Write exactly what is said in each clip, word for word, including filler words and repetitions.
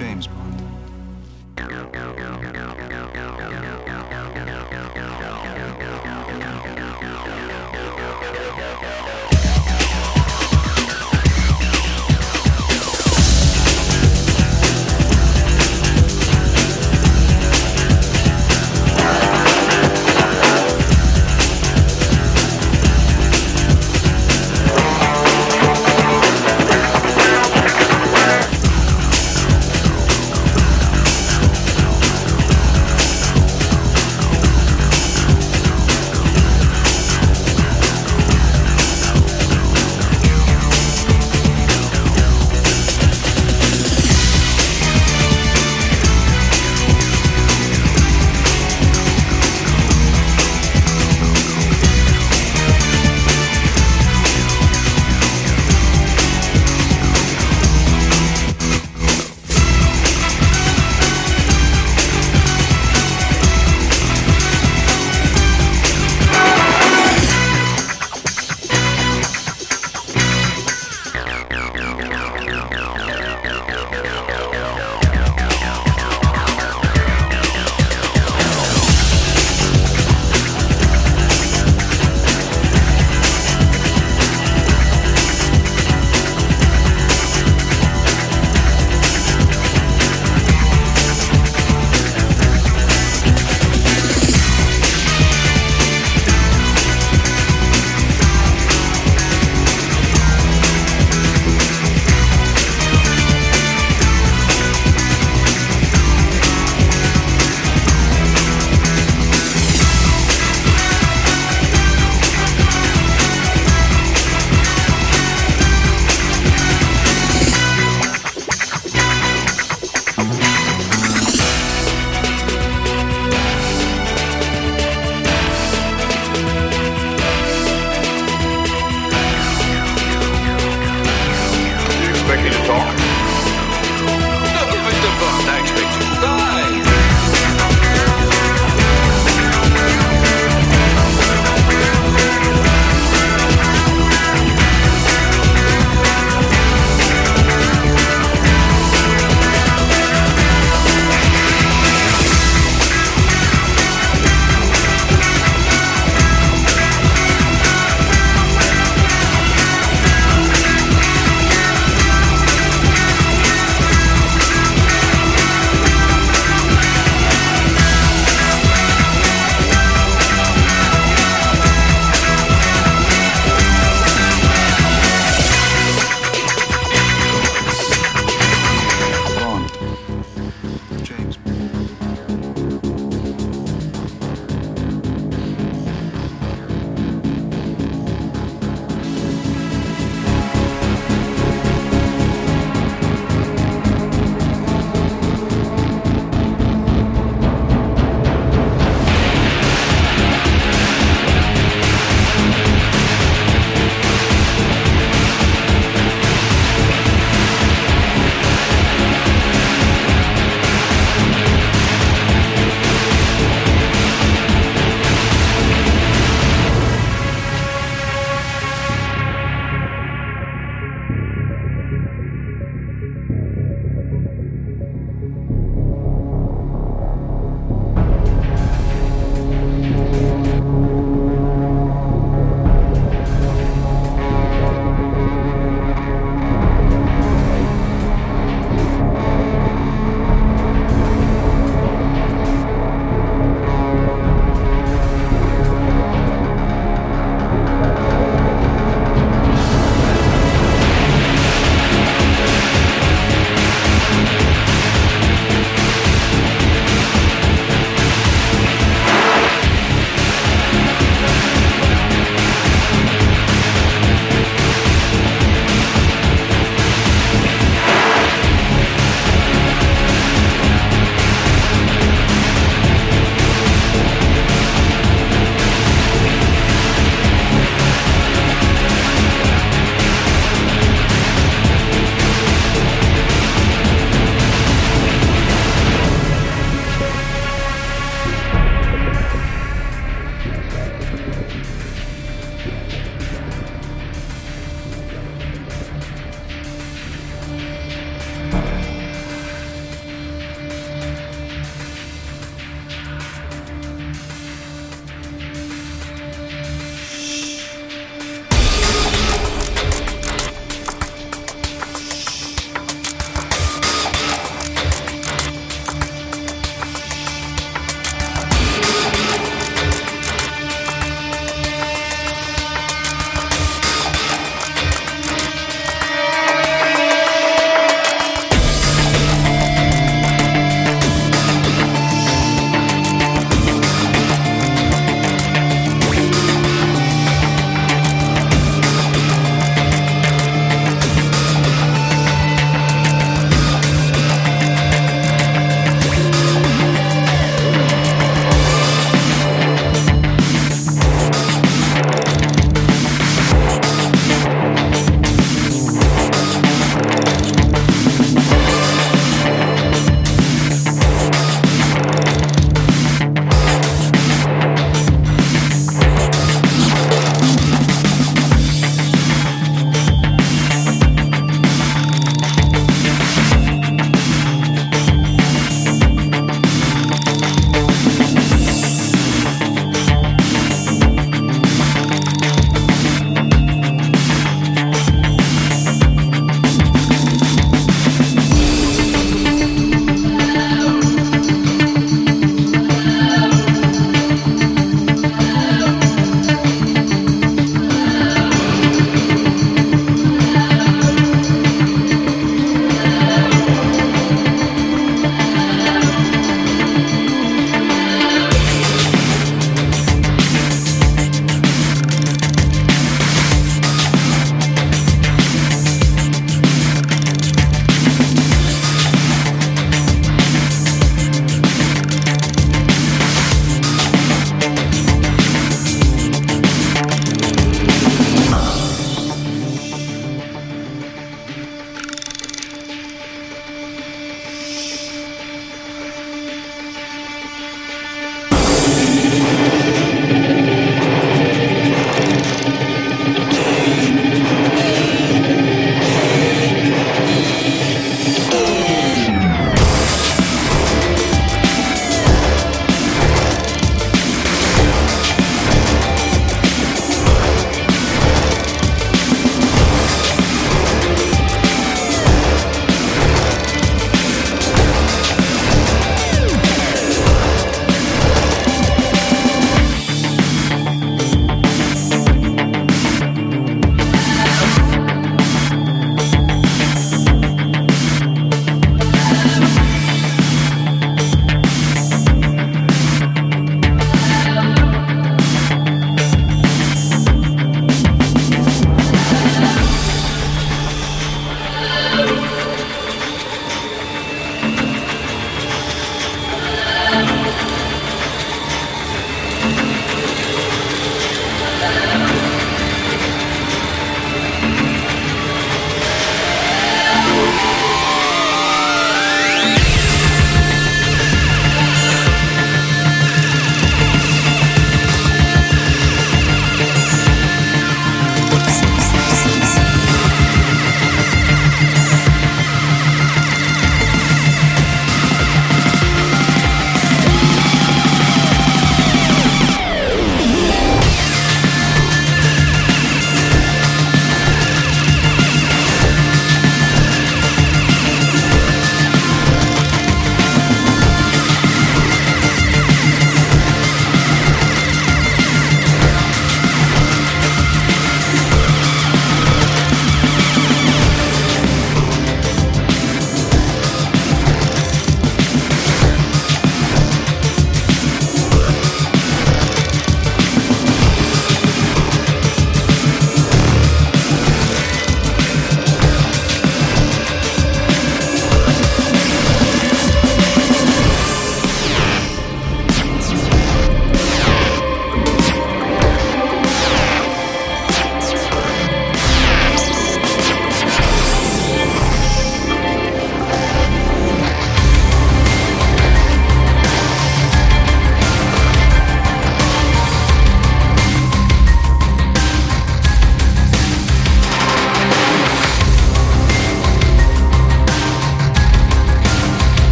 James Bond.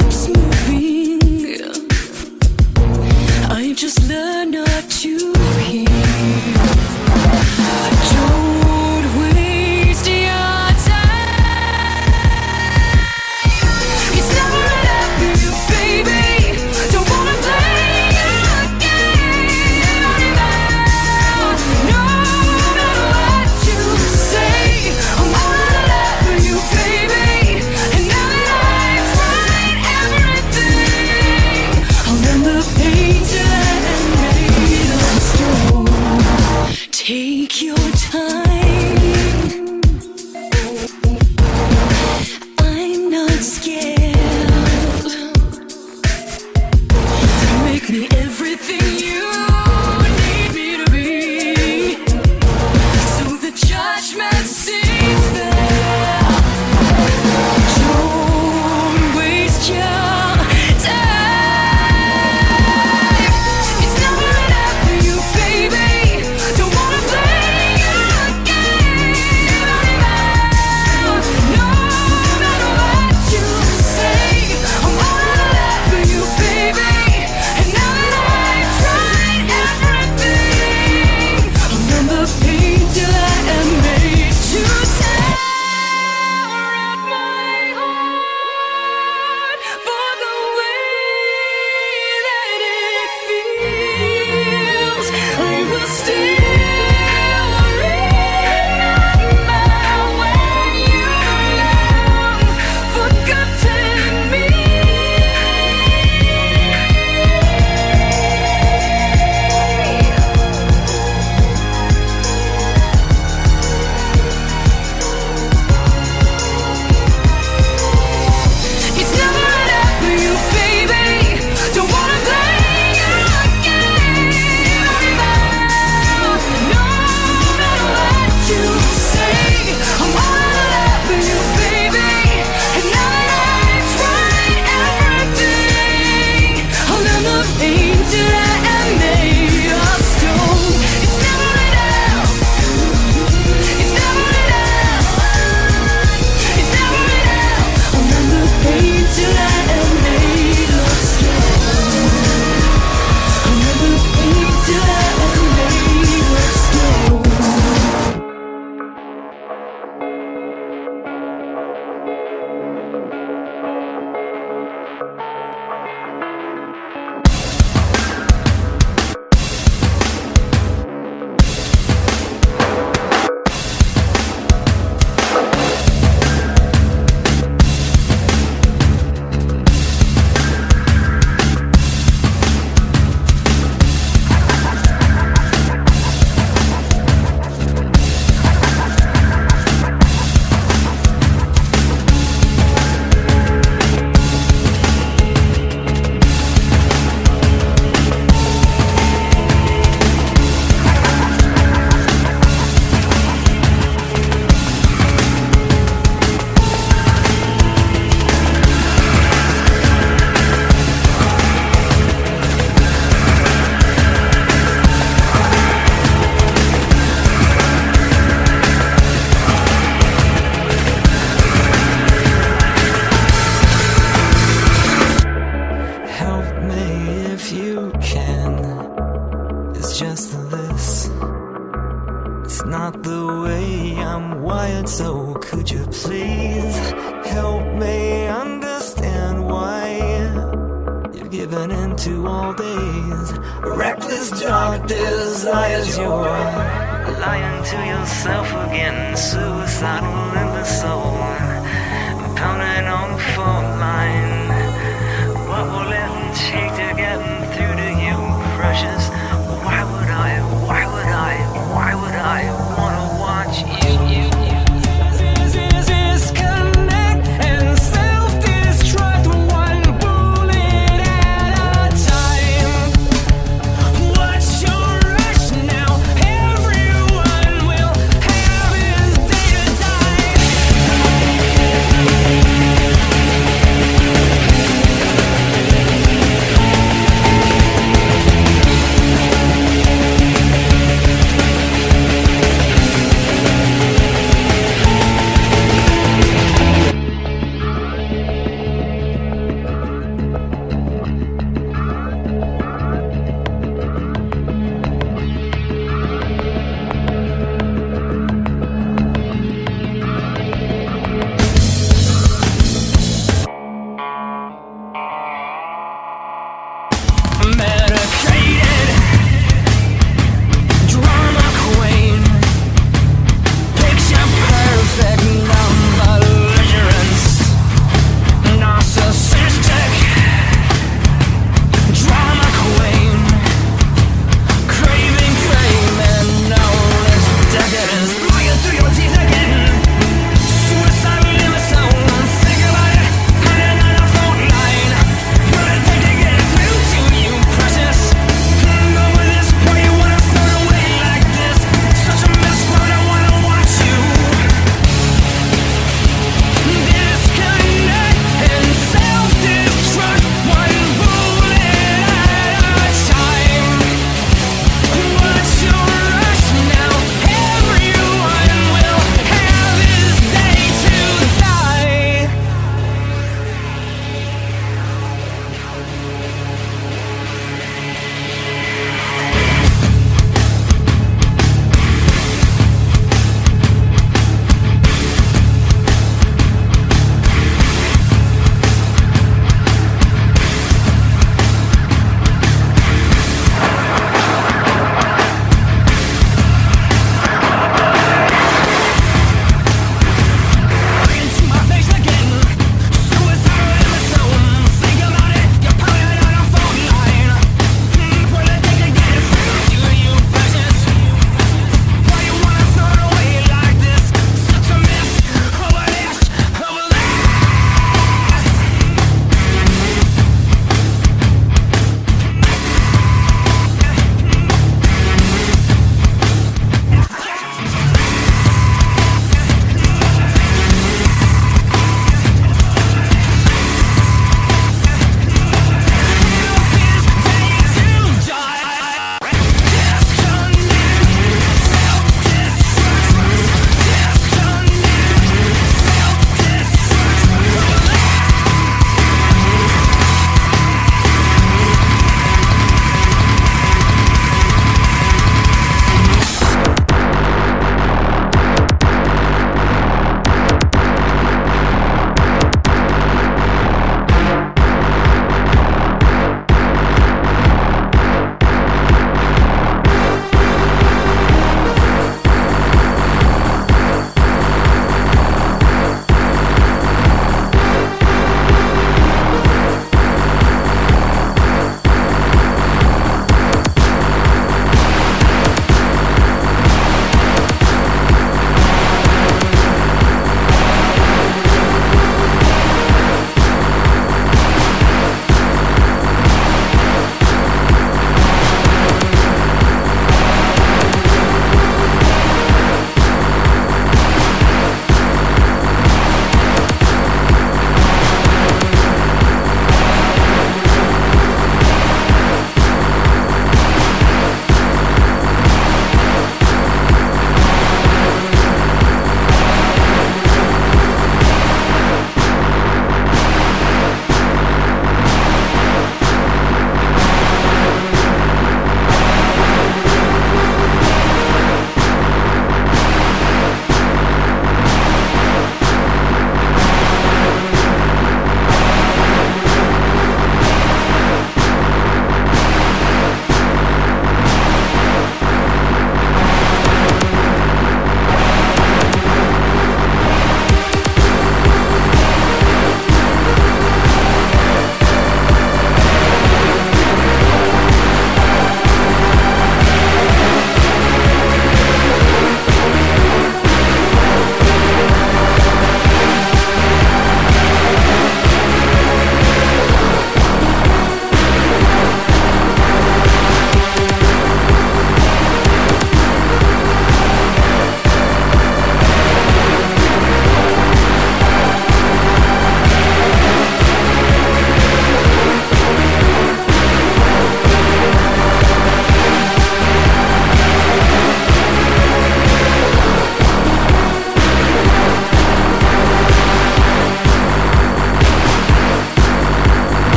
lips moving. I just learned not to hear.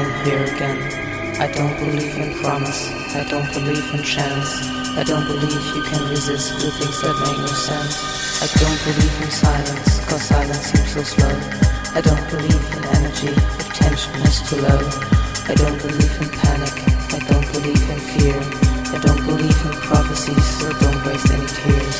in here again. I don't believe in promise, I don't believe in chance, I don't believe you can resist the things that make no sense. I don't believe in silence, cause silence seems so slow. I don't believe in energy, if tension is too low. I don't believe in panic, I don't believe in fear, I don't believe in prophecies, so don't waste any tears.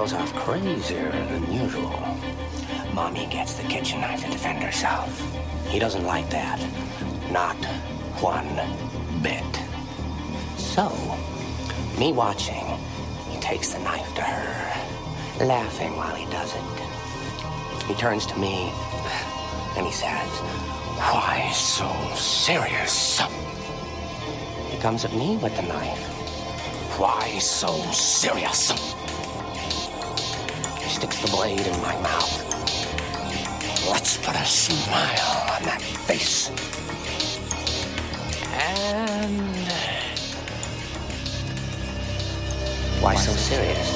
goes off crazier than usual. Mommy gets the kitchen knife to defend herself. He doesn't like that. Not one bit. So, me watching, he takes the knife to her, laughing while he does it. He turns to me and he says, "Why so serious?" He comes at me with the knife. "Why so serious?" He sticks the blade in my mouth. Let's put a smile on that face. And why so serious?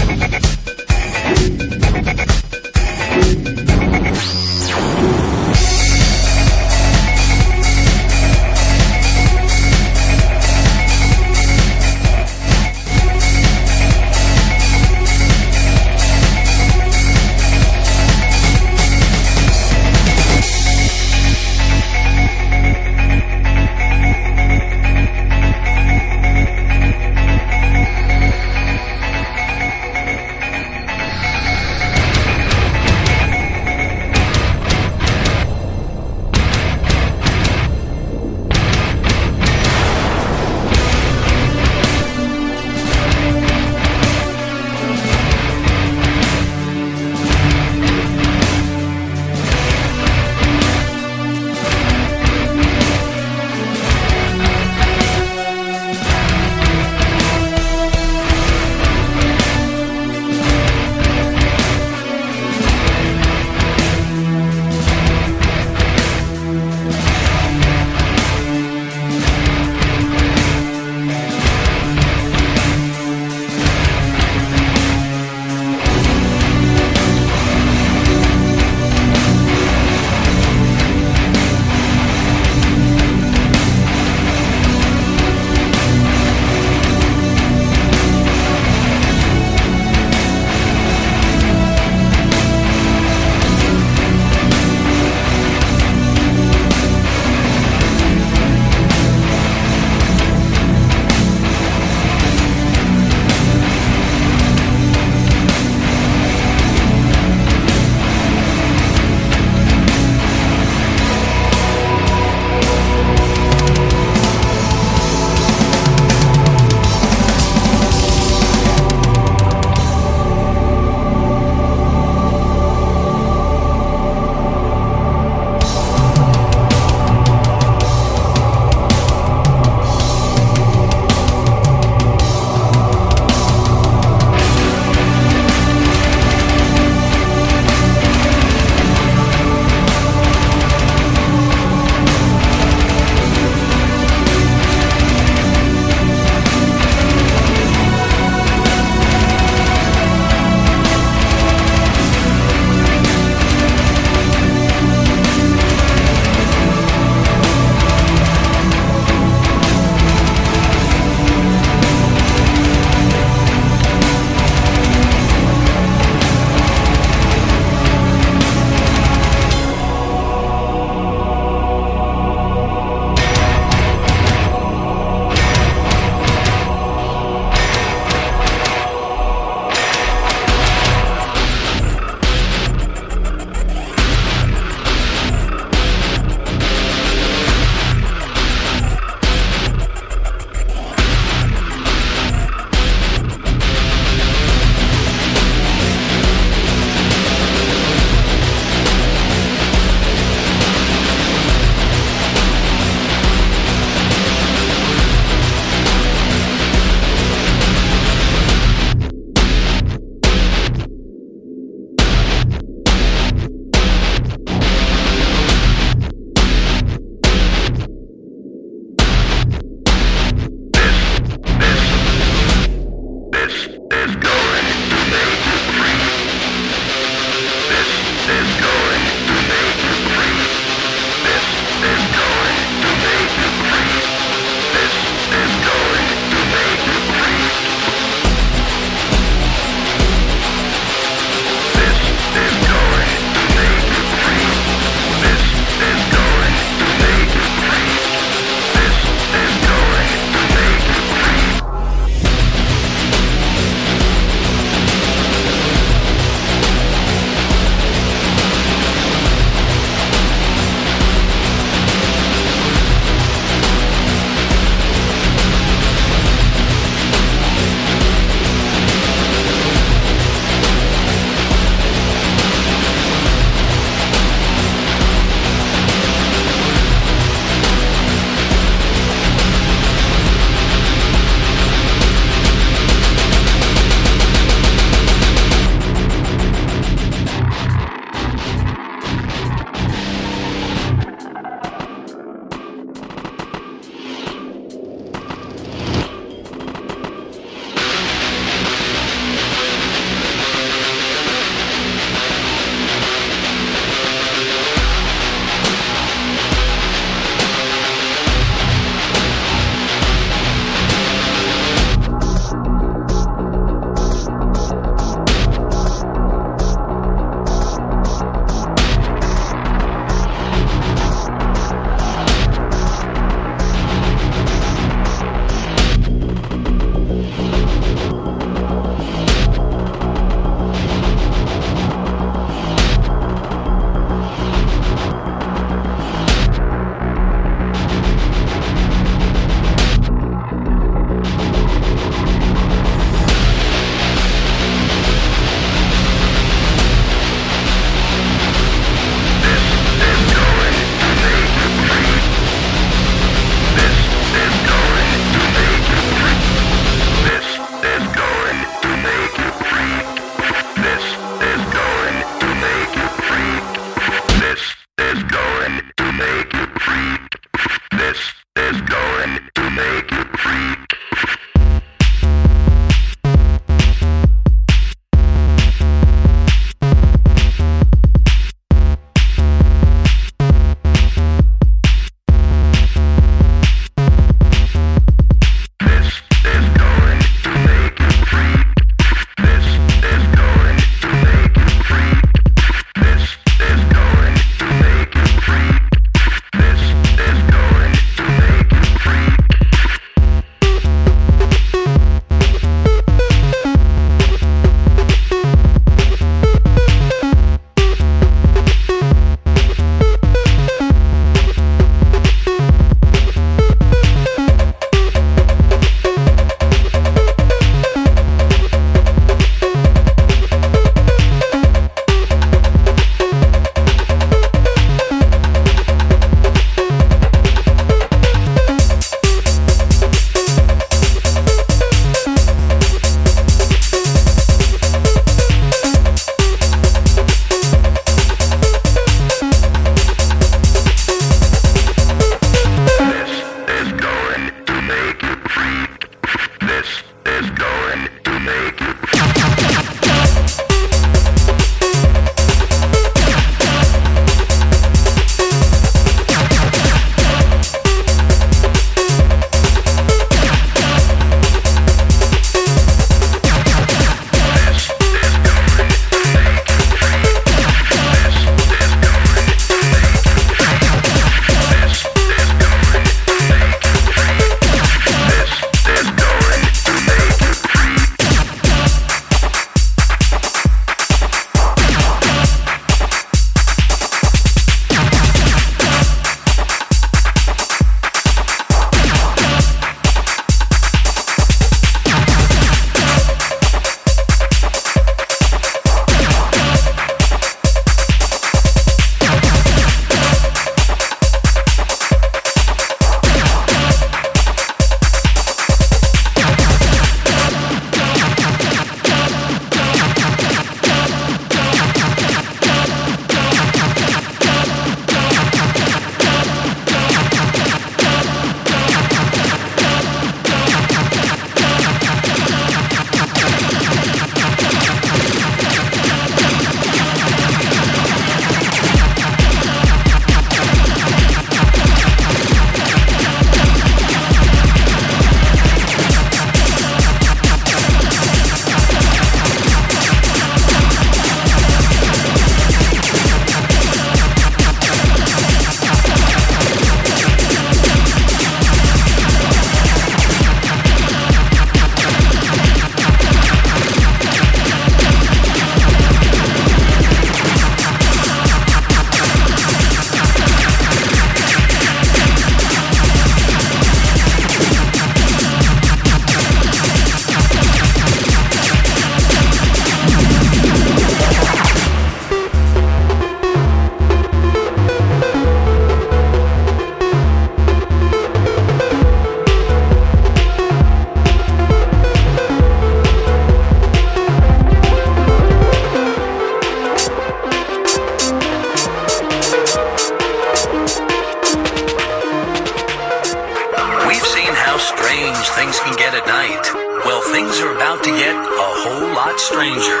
strange things can get at night. Well, things are about to get a whole lot stranger.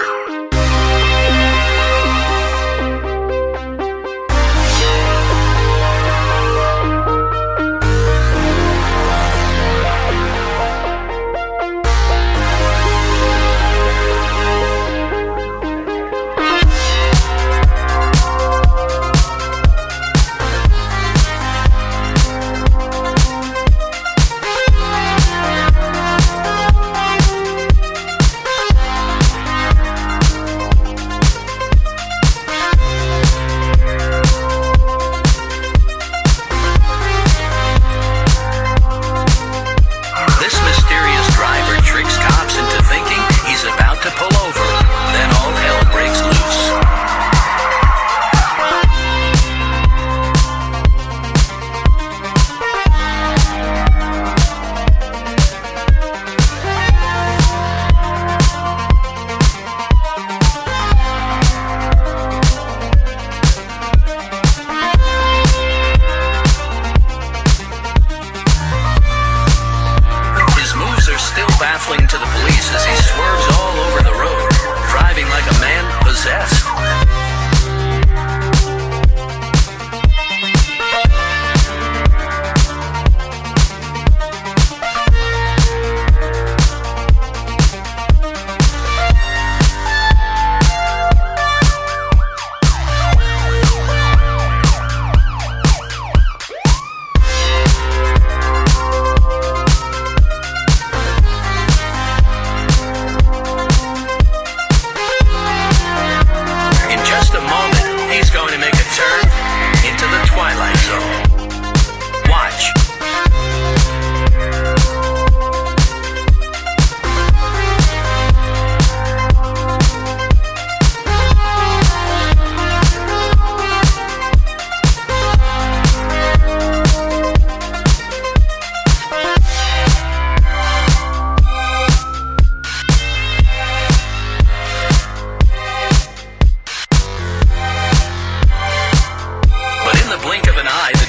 Baffling to the police as he swerves all over the road, driving like a man possessed.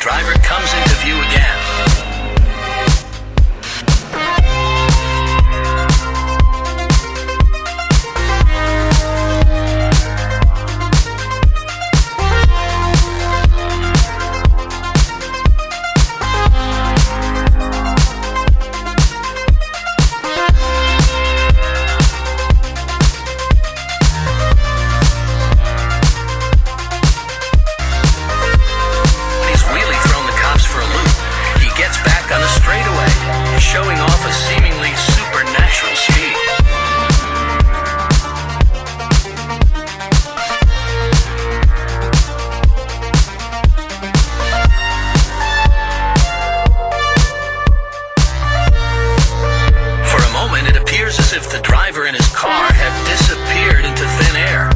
Driver comes into view again. Showing off a seemingly supernatural speed. For a moment, it appears as if the driver and his car have disappeared into thin air.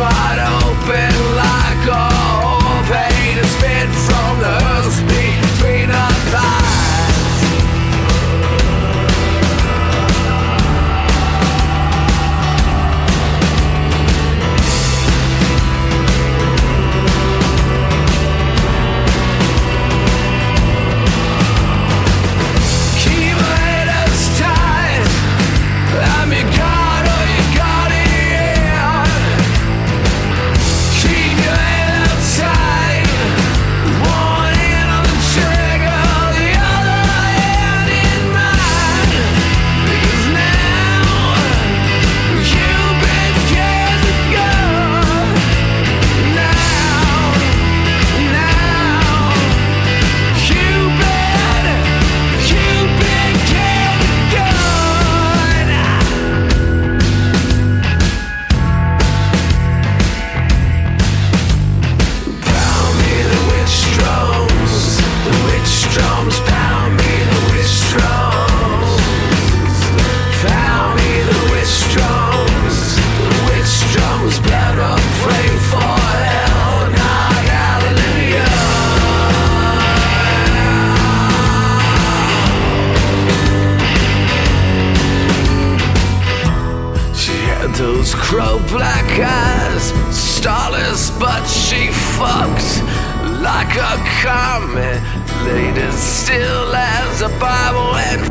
Start open like a whole pain and spit from the hurdles between our thighs. Keep your head as tight. I'm your god, or your god crow black eyes, starless, but she fucks like a comet, laid as still as a Bible and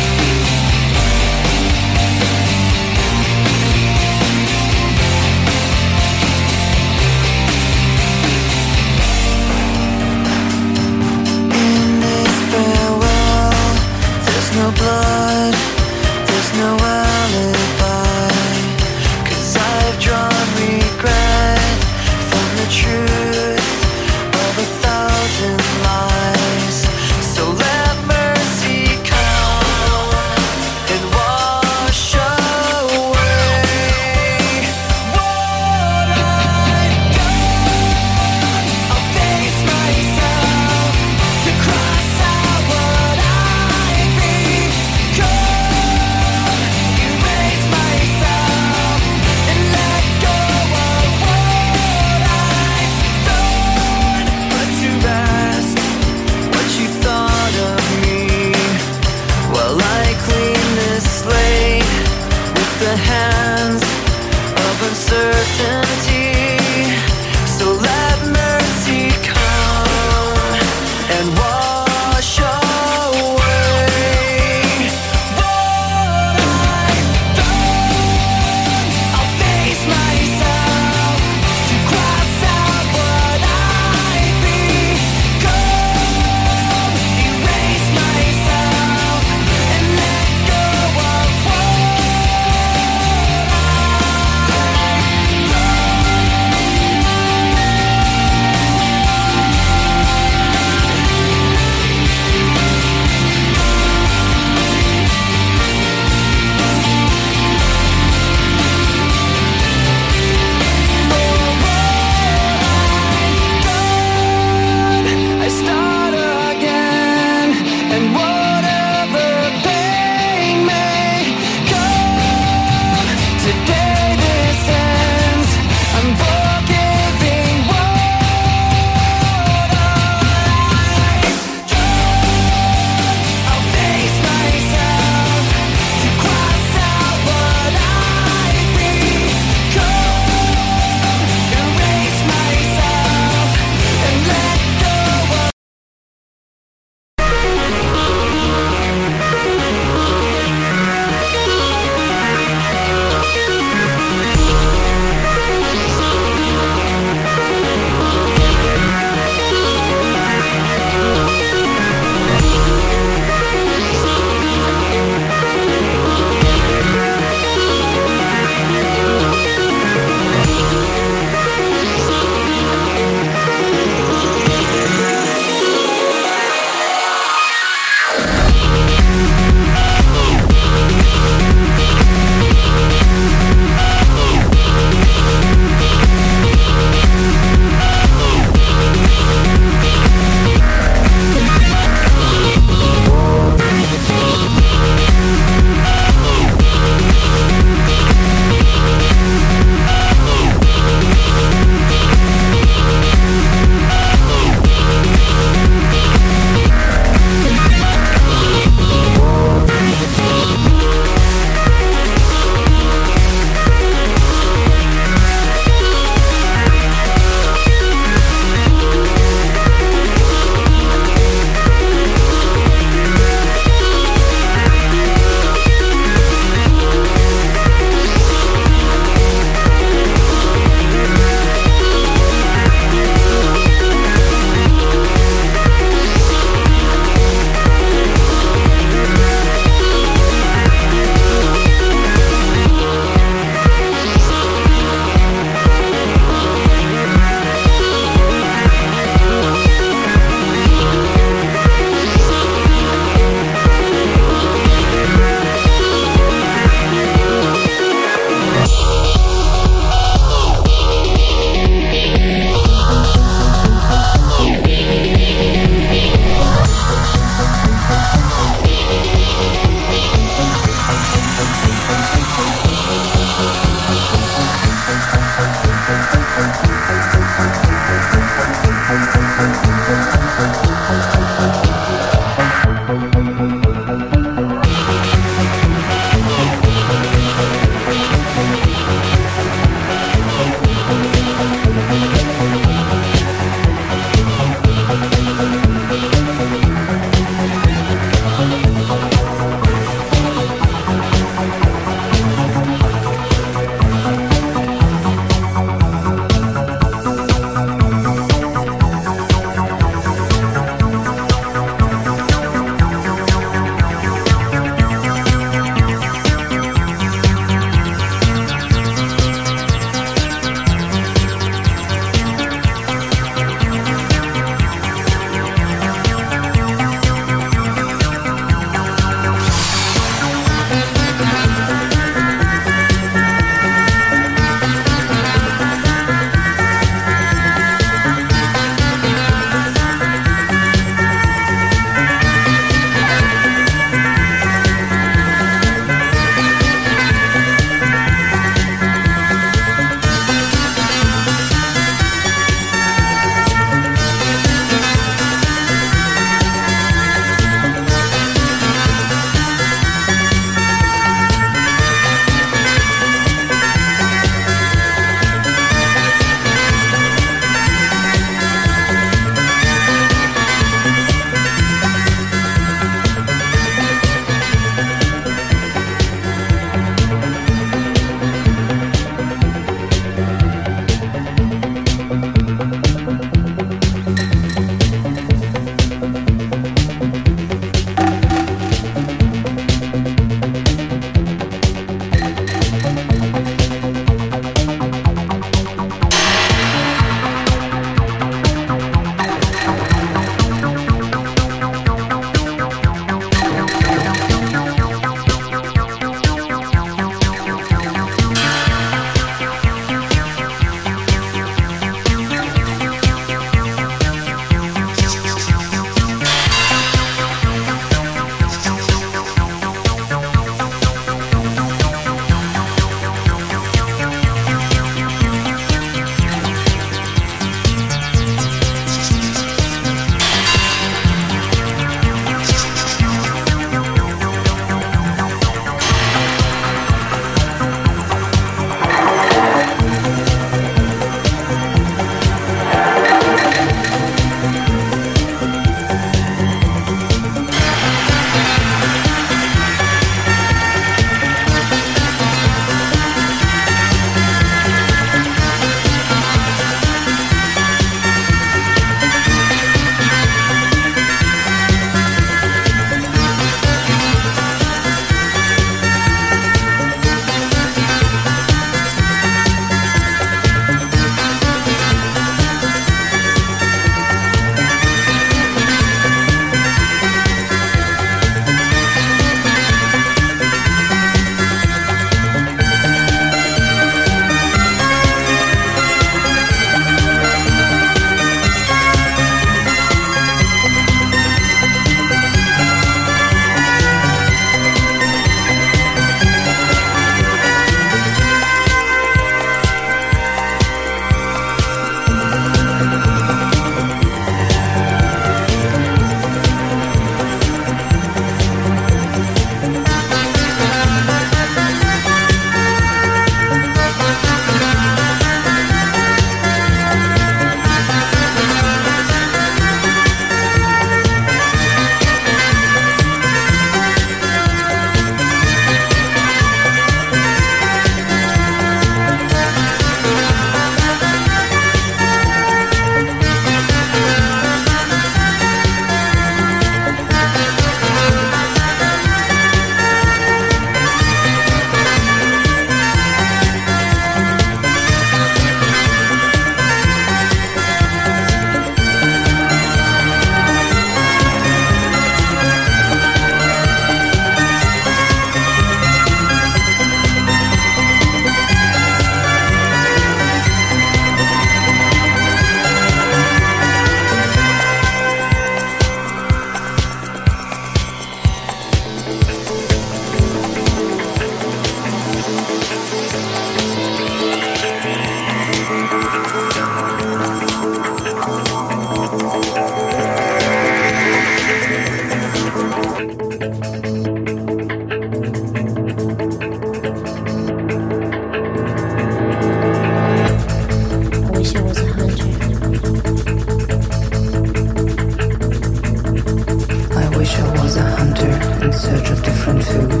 a hunter in search of different food.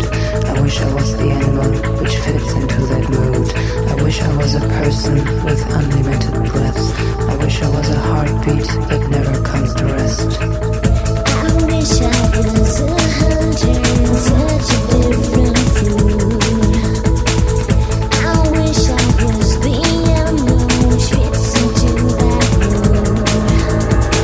I wish I was the animal which fits into that mood. I wish I was a person with unlimited breaths. I wish I was a heartbeat that never comes to rest. I wish I was a hunter in search of different food. I wish I was the animal which fits into that I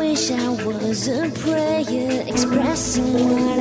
wish I was a prayer expressing what